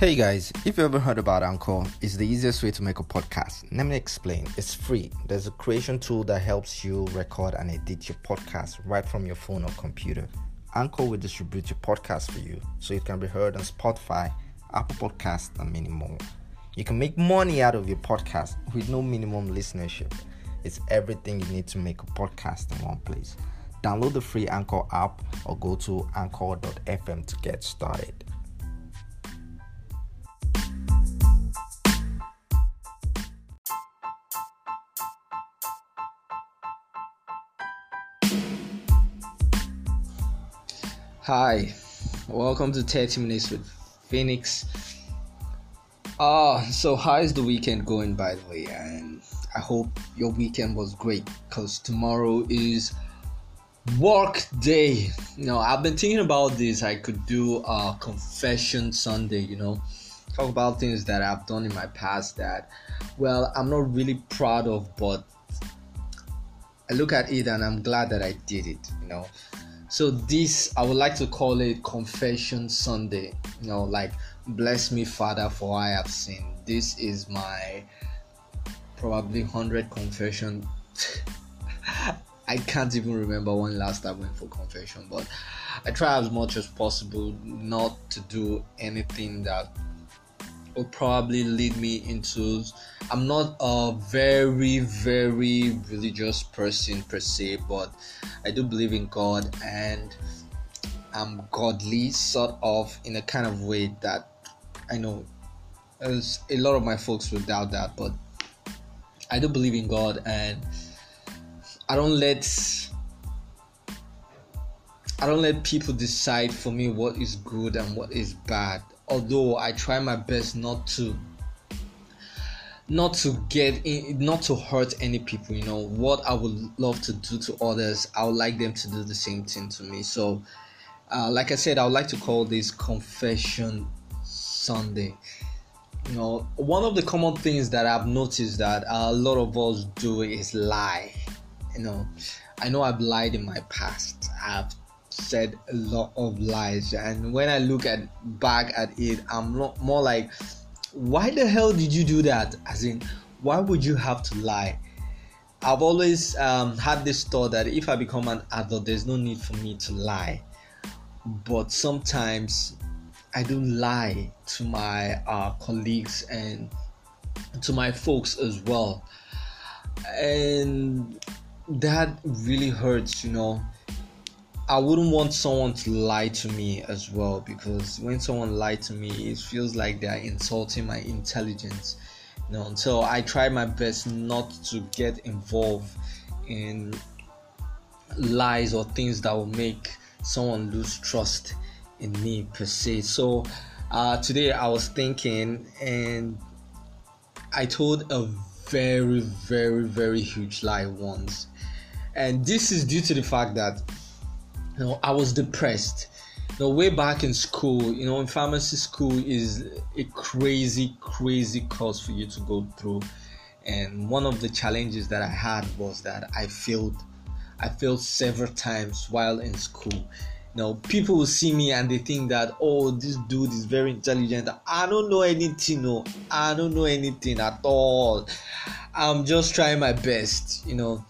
Hey guys, if you ever heard about Anchor, it's the easiest way to make a podcast. Let me explain. It's free. There's a creation tool that helps you record and edit your podcast right from your phone or computer. Anchor will distribute your podcast for you so it can be heard on Spotify, Apple Podcasts, and many more. You can make money out of your podcast with no minimum listenership. It's everything you need to make a podcast in one place. Download the free Anchor app or go to anchor.fm to get started. Hi, welcome to 30 Minutes with Phoenix. So how is the weekend going, by the way? And I hope your weekend was great, because tomorrow is work day. You know, I've been thinking about this. I could do a Confession Sunday, you know, talk about things that I've done in my past that, well, I'm not really proud of, but I look at it and I'm glad that I did it, you know. So this, I would like to call it Confession Sunday. You know, like, bless me, Father, for I have sinned. This is my probably 100th confession. I can't even remember when last I went for confession, but I try as much as possible not to do anything that will probably lead me into... I'm not a very religious person per se, but I do believe in God and I'm godly, sort of, in a kind of way that I know a lot of my folks will doubt that, but I do believe in God and I don't let people decide for me what is good and what is bad, although I try my best not to get in, not to hurt any people. You know, what I would love to do to others, I would like them to do the same thing to me. So like I said, I would like to call this Confession Sunday. You know, one of the common things that I've noticed that a lot of us do is lie. You know I've lied in my past. I've said a lot of lies, and when I look back at it, I'm not more like, why the hell did you do that? As in, why would you have to lie? I've always had this thought that if I become an adult, there's no need for me to lie. But sometimes I do lie to my colleagues and to my folks as well, and that really hurts. You know, I wouldn't want someone to lie to me as well, because when someone lied to me, it feels like they're insulting my intelligence, you know. So I try my best not to get involved in lies or things that will make someone lose trust in me per se. So today I was thinking, and I told a very huge lie once, and this is due to the fact that, you know, I was depressed. You know, way back in school, you know, in pharmacy school is a crazy course for you to go through, and one of the challenges that I had was that I failed several times while in school. You know, people will see me and they think that, oh, this dude is very intelligent. I don't know anything. No, I don't know anything at all. I'm just trying my best, you know.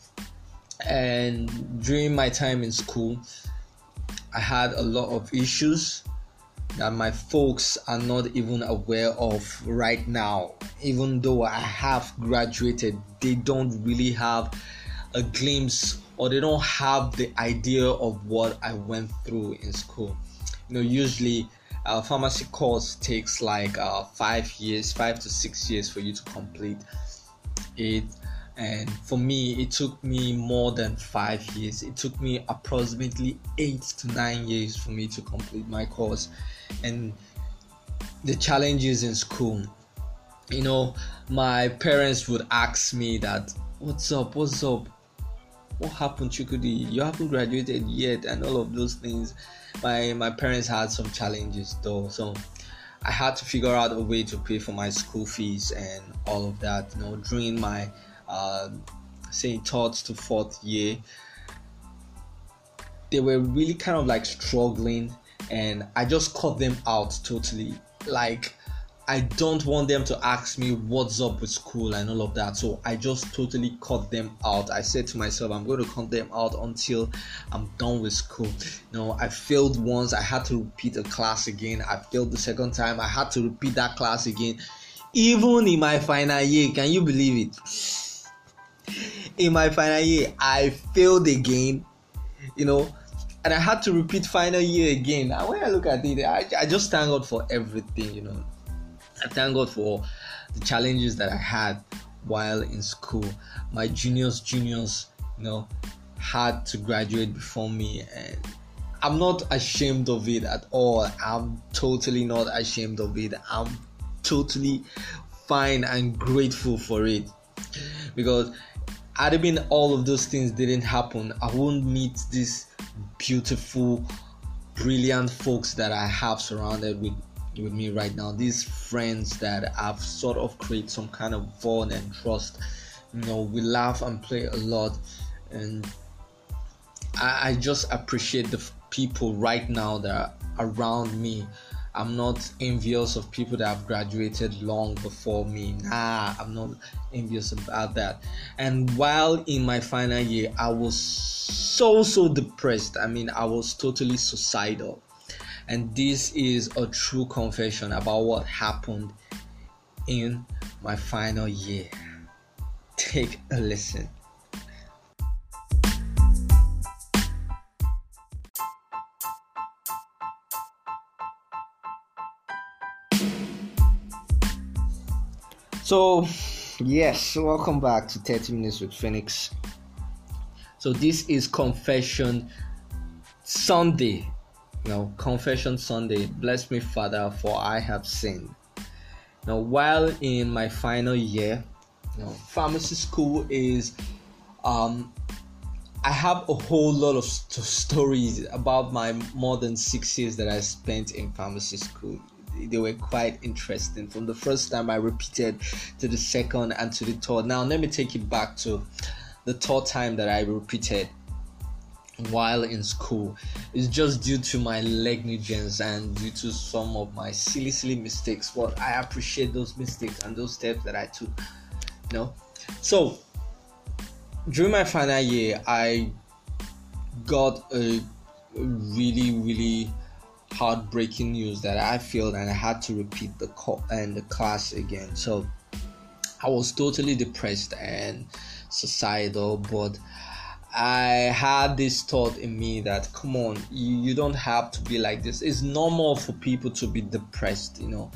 And during my time in school, I had a lot of issues that my folks are not even aware of right now. Even though I have graduated, they don't really have a glimpse, or they don't have the idea of what I went through in school. You know, usually a pharmacy course takes like 5 to 6 years for you to complete it. And for me, it took me more than 5 years. It took me approximately 8 to 9 years for me to complete my course. And the challenges in school, you know, my parents would ask me that, what's up, what happened, Chukudi? You haven't graduated yet, and all of those things. My parents had some challenges though, so I had to figure out a way to pay for my school fees and all of that. You know, during my say 3rd to 4th year, they were really kind of like struggling, and I just cut them out totally. Like, I don't want them to ask me what's up with school and all of that. So I just totally cut them out. I said to myself, I'm going to cut them out until I'm done with school. No, I failed once. I had to repeat a class again. I failed the second time. I had to repeat that class again. Even in my final year, can you believe it? In my final year, I failed again, you know, and I had to repeat final year again. And when I look at it, I just thank God for everything, you know. I thank God for the challenges that I had while in school. My juniors, you know, had to graduate before me, and I'm not ashamed of it at all. I'm totally not ashamed of it. I'm totally fine and grateful for it, because had it been all of those things didn't happen, I wouldn't meet these beautiful, brilliant folks that I have surrounded with me right now. These friends that I've sort of created some kind of bond and trust. You know, we laugh and play a lot, and I just appreciate the people right now that are around me. I'm not envious of people that have graduated long before me. I'm not envious about that. And while in my final year, I was so depressed. I mean, I was totally suicidal. And this is a true confession about what happened in my final year. Take a listen. So, yes, welcome back to 30 Minutes with Phoenix. So this is Confession Sunday. Now, Confession Sunday. Bless me, Father, for I have sinned. Now, while in my final year, you know, pharmacy school is, I have a whole lot of stories about my more than 6 years that I spent in pharmacy school. They were quite interesting, from the first time I repeated to the second and to the third. Now let me take it back to the third time that I repeated while in school. It's just due to my negligence and due to some of my silly mistakes, but I appreciate those mistakes and those steps that I took, you know. So during my final year, I got a really heartbreaking news that I failed and I had to repeat the class again. So I was totally depressed and suicidal, but I had this thought in me that, come on, you don't have to be like this. It's normal for people to be depressed, you know.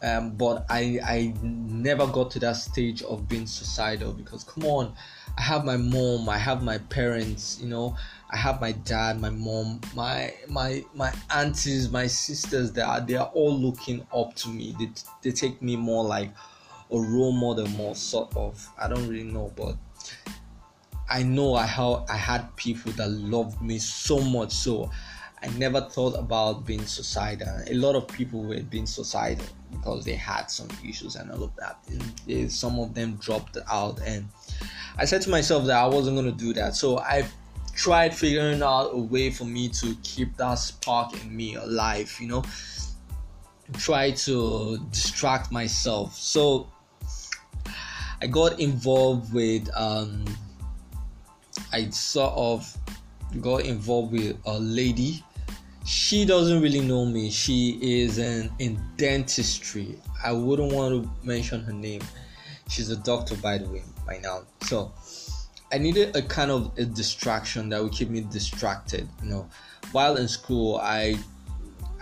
But I never got to that stage of being suicidal, because come on, I have my mom, I have my parents, you know, I have my dad, my mom, my aunties, my sisters. They are all looking up to me. They take me more like a role model, more sort of. I don't really know, but I know how I had people that loved me so much, so I never thought about being suicidal. A lot of people were being suicidal because they had some issues and all of that. And some of them dropped out, and I said to myself that I wasn't going to do that. So I tried figuring out a way for me to keep that spark in me alive, you know. Try to distract myself. So I got involved with a lady. She doesn't really know me. She is in dentistry. I wouldn't want to mention her name. She's a doctor, by the way, by now. So I needed a kind of a distraction that would keep me distracted, you know. While in school, I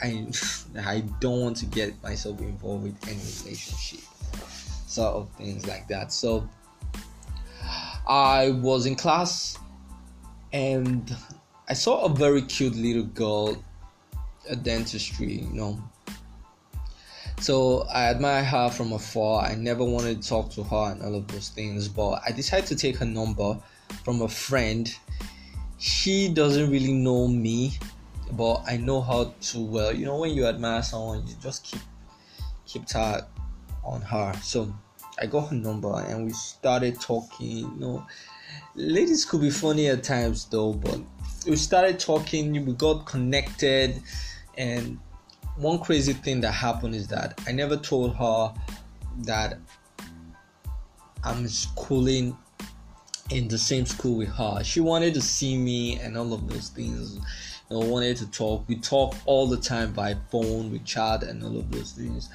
don't want to get myself involved with any relationship, sort of things like that. So I was in class and I saw a very cute little girl at dentistry, you know. So I admire her from afar. I never wanted to talk to her and all of those things, but I decided to take her number from a friend. She doesn't really know me, but I know her too well. You know, when you admire someone, you just keep tab on her. So I got her number and we started talking, you know. Ladies could be funny at times though, but we started talking, we got connected, and one crazy thing that happened is that I never told her that I'm schooling in the same school with her. She wanted to see me and all of those things, wanted to talk. We talk all the time by phone, we chat and all of those things.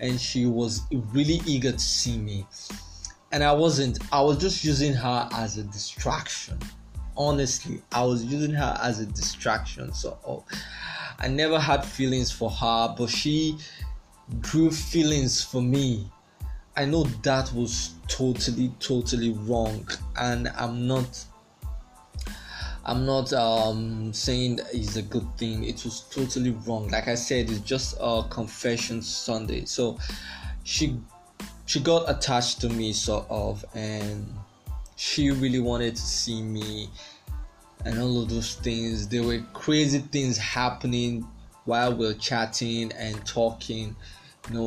And she was really eager to see me. And I wasn't. I was just using her as a distraction. Honestly, I was using her as a distraction. So I never had feelings for her, but she grew feelings for me. I know that was totally wrong, and I'm not saying that it's a good thing. It was totally wrong. Like I said, it's just a Confession Sunday. So she got attached to me and she really wanted to see me and all of those things. There were crazy things happening while we were chatting and talking.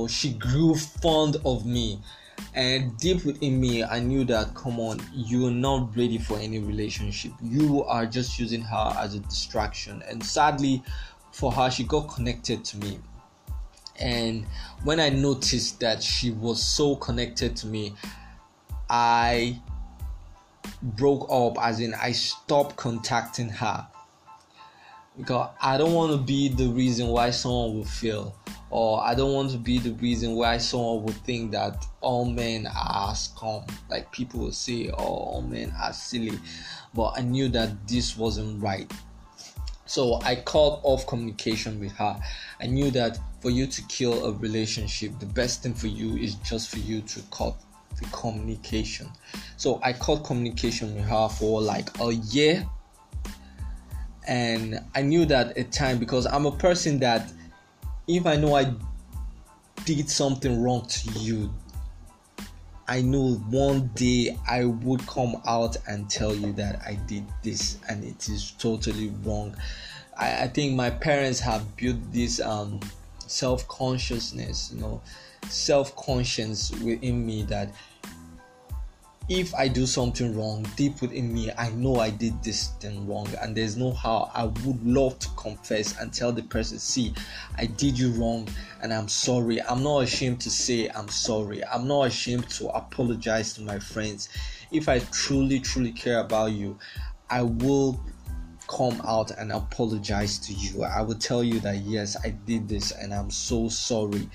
She grew fond of me, and deep within me, I knew that, come on, you're not ready for any relationship. You are just using her as a distraction. And sadly for her, she got connected to me. And when I noticed that she was so connected to me, I broke up, as in I stopped contacting her, because I don't want to be the reason why someone will fail. Or I don't want to be the reason why someone would think that all men are scum. Like people will say, all men are silly. But I knew that this wasn't right. So I called off communication with her. I knew that for you to kill a relationship, the best thing for you is just for you to cut the communication. So I cut communication with her for like a year. And I knew that at time, because I'm a person that, if I know I did something wrong to you, I know one day I would come out and tell you that I did this and it is totally wrong. I think my parents have built this self-conscience within me, that if I do something wrong, deep within me, I know I did this thing wrong, and there's no how. I would love to confess and tell the person, see, I did you wrong and I'm sorry. I'm not ashamed to say I'm sorry. I'm not ashamed to apologize to my friends. If I truly care about you, I will come out and apologize to you. I will tell you that, yes, I did this and I'm so sorry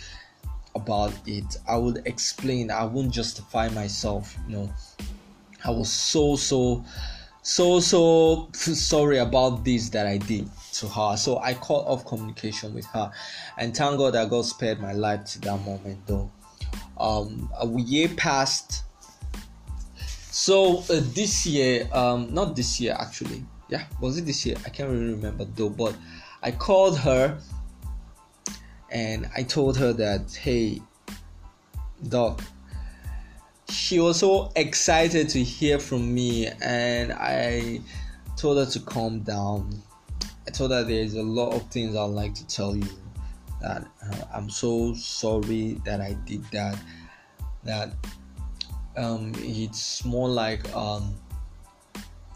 about it. I would explain. I wouldn't justify myself. I was so sorry about this that I did to her. So I cut off communication with her, and thank God I got spared my life to that moment. Though a year passed. So this year, not this year actually. Yeah, was it this year? I can't really remember though. But I called her. And I told her that, hey, Doc. She was so excited to hear from me, and I told her to calm down. I told her there's a lot of things I'd like to tell you. That I'm so sorry that I did that. That it's more like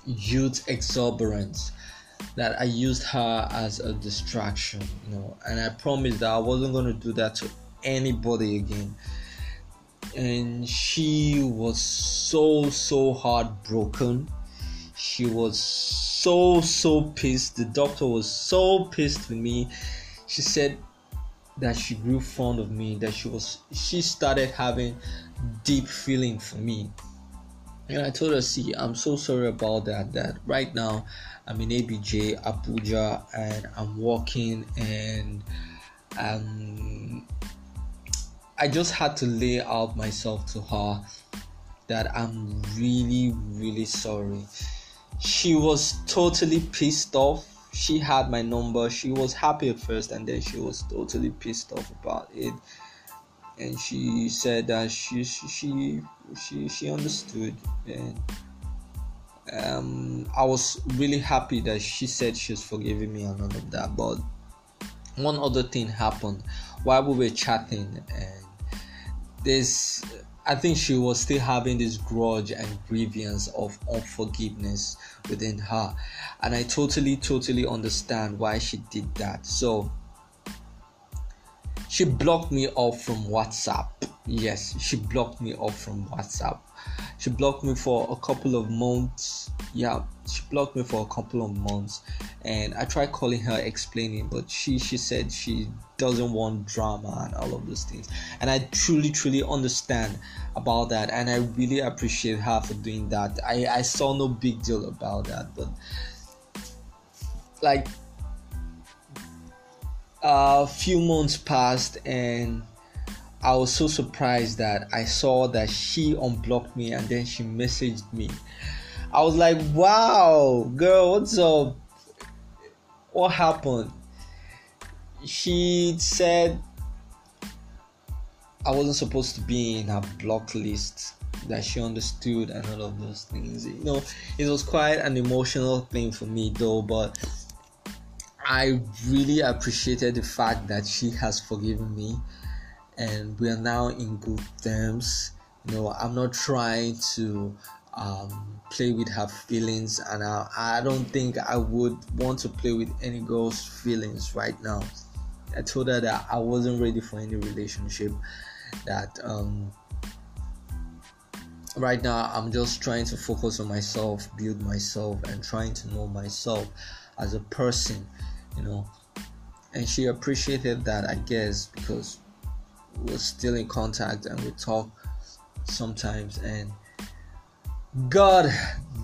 youth exuberance. That I used her as a distraction, and I promised that I wasn't going to do that to anybody again. And she was so heartbroken. She was so pissed. The doctor was so pissed with me. She said that she grew fond of me, that she started having deep feeling for me. And I told her, see, I'm so sorry about that right now I'm in ABJ, Abuja, and I'm working, and I just had to lay out myself to her that I'm really sorry. She was totally pissed off. She had my number. She was happy at first, and then she was totally pissed off about it. And she said that she understood, and I was really happy that she said she was forgiving me and all of that. But one other thing happened while we were chatting, and I think she was still having this grudge and grievance of unforgiveness within her, and I totally understand why she did that. So She blocked me off from WhatsApp. Yes, she blocked me off from WhatsApp. She blocked me for a couple of months. Yeah, she blocked me for a couple of months. And I tried calling her, explaining, but she said she doesn't want drama and all of those things. And I truly understand about that. And I really appreciate her for doing that. I saw no big deal about that. But like a few months passed, and I was so surprised that I saw that she unblocked me and then she messaged me. I was like, wow, girl, what's up? What happened? She said I wasn't supposed to be in her block list, that she understood and all of those things. You know, it was quite an emotional thing for me though, but I really appreciated the fact that she has forgiven me. And we are now in good terms. You know, I'm not trying to play with her feelings, and I don't think I would want to play with any girl's feelings right now. I told her that I wasn't ready for any relationship, that right now I'm just trying to focus on myself, build myself, and trying to know myself as a person, you know. And she appreciated that, I guess, because we're still in contact and we talk sometimes. And God,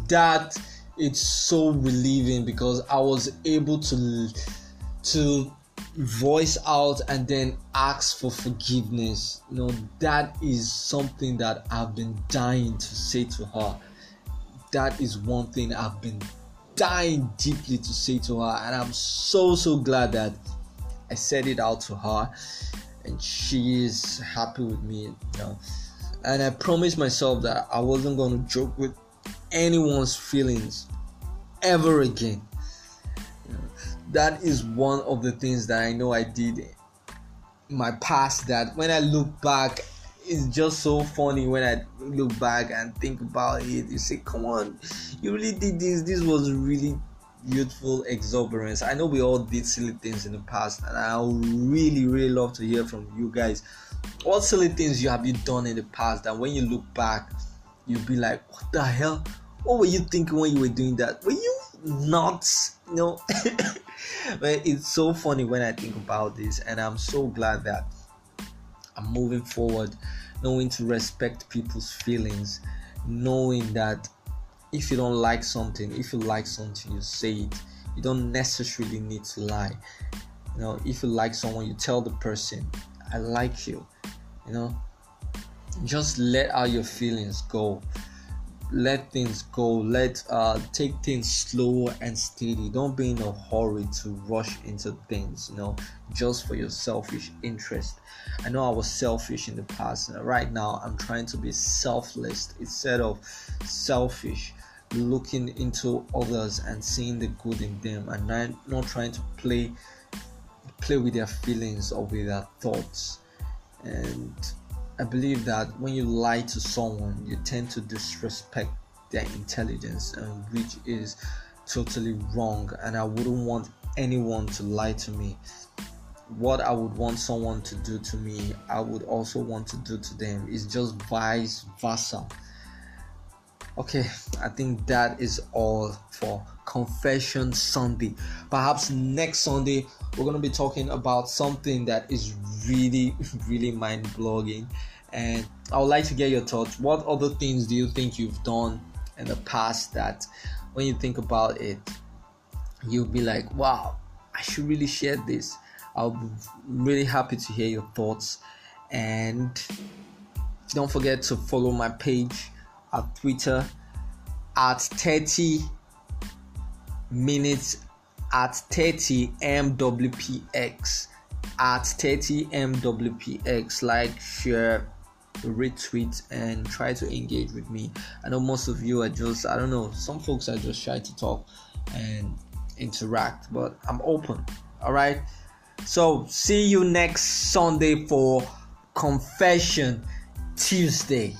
that it's so relieving, because I was able to voice out and then ask for forgiveness. You know, that is something that I've been dying to say to her. That is one thing I've been dying deeply to say to her, and I'm so glad that I said it out to her. And she is happy with me, you know. And I promised myself that I wasn't going to joke with anyone's feelings ever again. You know, that is one of the things that I know I did in my past, that when I look back, it's just so funny when I look back and think about it. You say, come on, you really did this. This was really youthful exuberance. I know we all did silly things in the past, and I would really love to hear from you guys. What silly things have you done in the past that when you look back, you'll be like, what the hell? What were you thinking when you were doing that? Were you nuts? You know? But it's so funny when I think about this, and I'm so glad that I'm moving forward, knowing to respect people's feelings, knowing that if you don't like something, you say it. You don't necessarily need to lie. You know, if you like someone, you tell the person, I like you. You know, just let out your feelings go. Let things go. Take things slow and steady. Don't be in a hurry to rush into things, you know, just for your selfish interest. I know I was selfish in the past, and right now I'm trying to be selfless instead of selfish, looking into others and seeing the good in them, and not trying to play with their feelings or with their thoughts. And I believe that when you lie to someone, you tend to disrespect their intelligence, which is totally wrong. And I wouldn't want anyone to lie to me. What I would want someone to do to me, I would also want to do to them. It's just vice versa. Okay, I think that is all for Confession Sunday. Perhaps next Sunday, we're going to be talking about something that is really mind-blogging. And I would like to get your thoughts. What other things do you think you've done in the past that when you think about it, you'll be like, wow, I should really share this. I'll be really happy to hear your thoughts. And don't forget to follow my page at Twitter at 30 minutes, at 30 MWPX, at 30 MWPX. Like, share, retweet, and try to engage with me. I know most of you are just, I don't know, some folks are just shy to talk and interact, but I'm open. All right, so see you next Sunday for Confession Tuesday.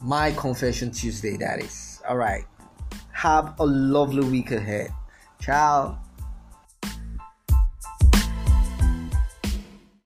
My Confession Tuesday, that is. All right, have a lovely week ahead. Ciao.